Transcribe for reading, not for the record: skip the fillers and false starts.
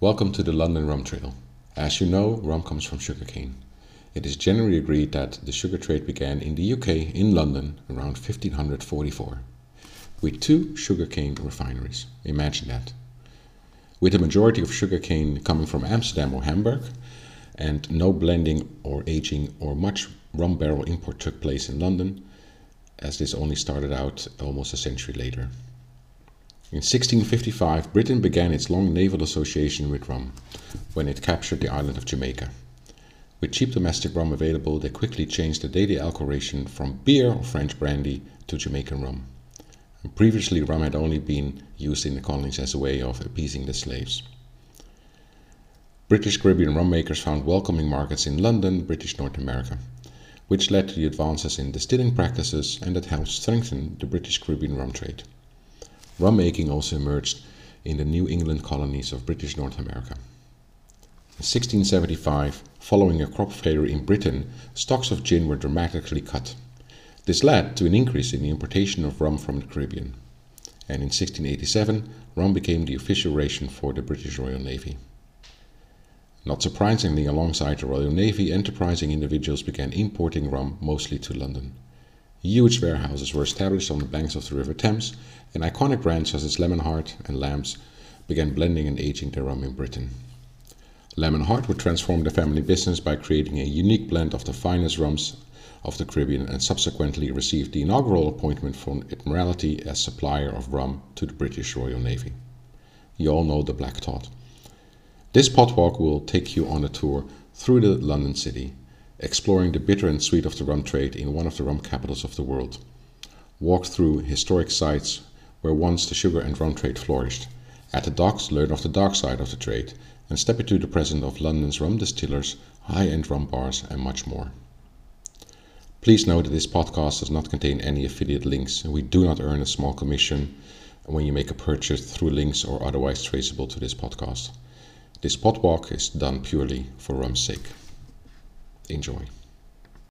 Welcome to the London Rum Trail. As you know, rum comes from sugarcane. It is generally agreed that the sugar trade began in the UK in London around 1544 with two sugarcane refineries. Imagine that. With the majority of sugarcane coming from Amsterdam or Hamburg, and no blending or aging or much rum barrel import took place in London, as this only started out almost a century later. In 1655, Britain began its long naval association with rum, when it captured the island of Jamaica. With cheap domestic rum available, they quickly changed the daily alcohol ration from beer or French brandy to Jamaican rum. And previously, rum had only been used in the colonies as a way of appeasing the slaves. British Caribbean rum makers found welcoming markets in London, British North America, which led to the advances in distilling practices, and that helped strengthen the British Caribbean rum trade. Rum making also emerged in the New England colonies of British North America. In 1675, following a crop failure in Britain, stocks of gin were dramatically cut. This led to an increase in the importation of rum from the Caribbean. And in 1687, rum became the official ration for the British Royal Navy. Not surprisingly, alongside the Royal Navy, enterprising individuals began importing rum mostly to London. Huge warehouses were established on the banks of the River Thames, and iconic brands such as Lemonhart and Lambs began blending and aging their rum in Britain. Lemonhart would transform the family business by creating a unique blend of the finest rums of the Caribbean, and subsequently received the inaugural appointment from Admiralty as supplier of rum to the British Royal Navy. You all know the Black Tot. This pot walk will take you on a tour through the London city, exploring the bitter and sweet of the rum trade in one of the rum capitals of the world. Walk through historic sites where once the sugar and rum trade flourished. At the docks, learn of the dark side of the trade, and step into the present of London's rum distillers, high-end rum bars, and much more. Please note that this podcast does not contain any affiliate links, and we do not earn a small commission when you make a purchase through links or otherwise traceable to this podcast. This pot walk is done purely for rum's sake. Enjoy.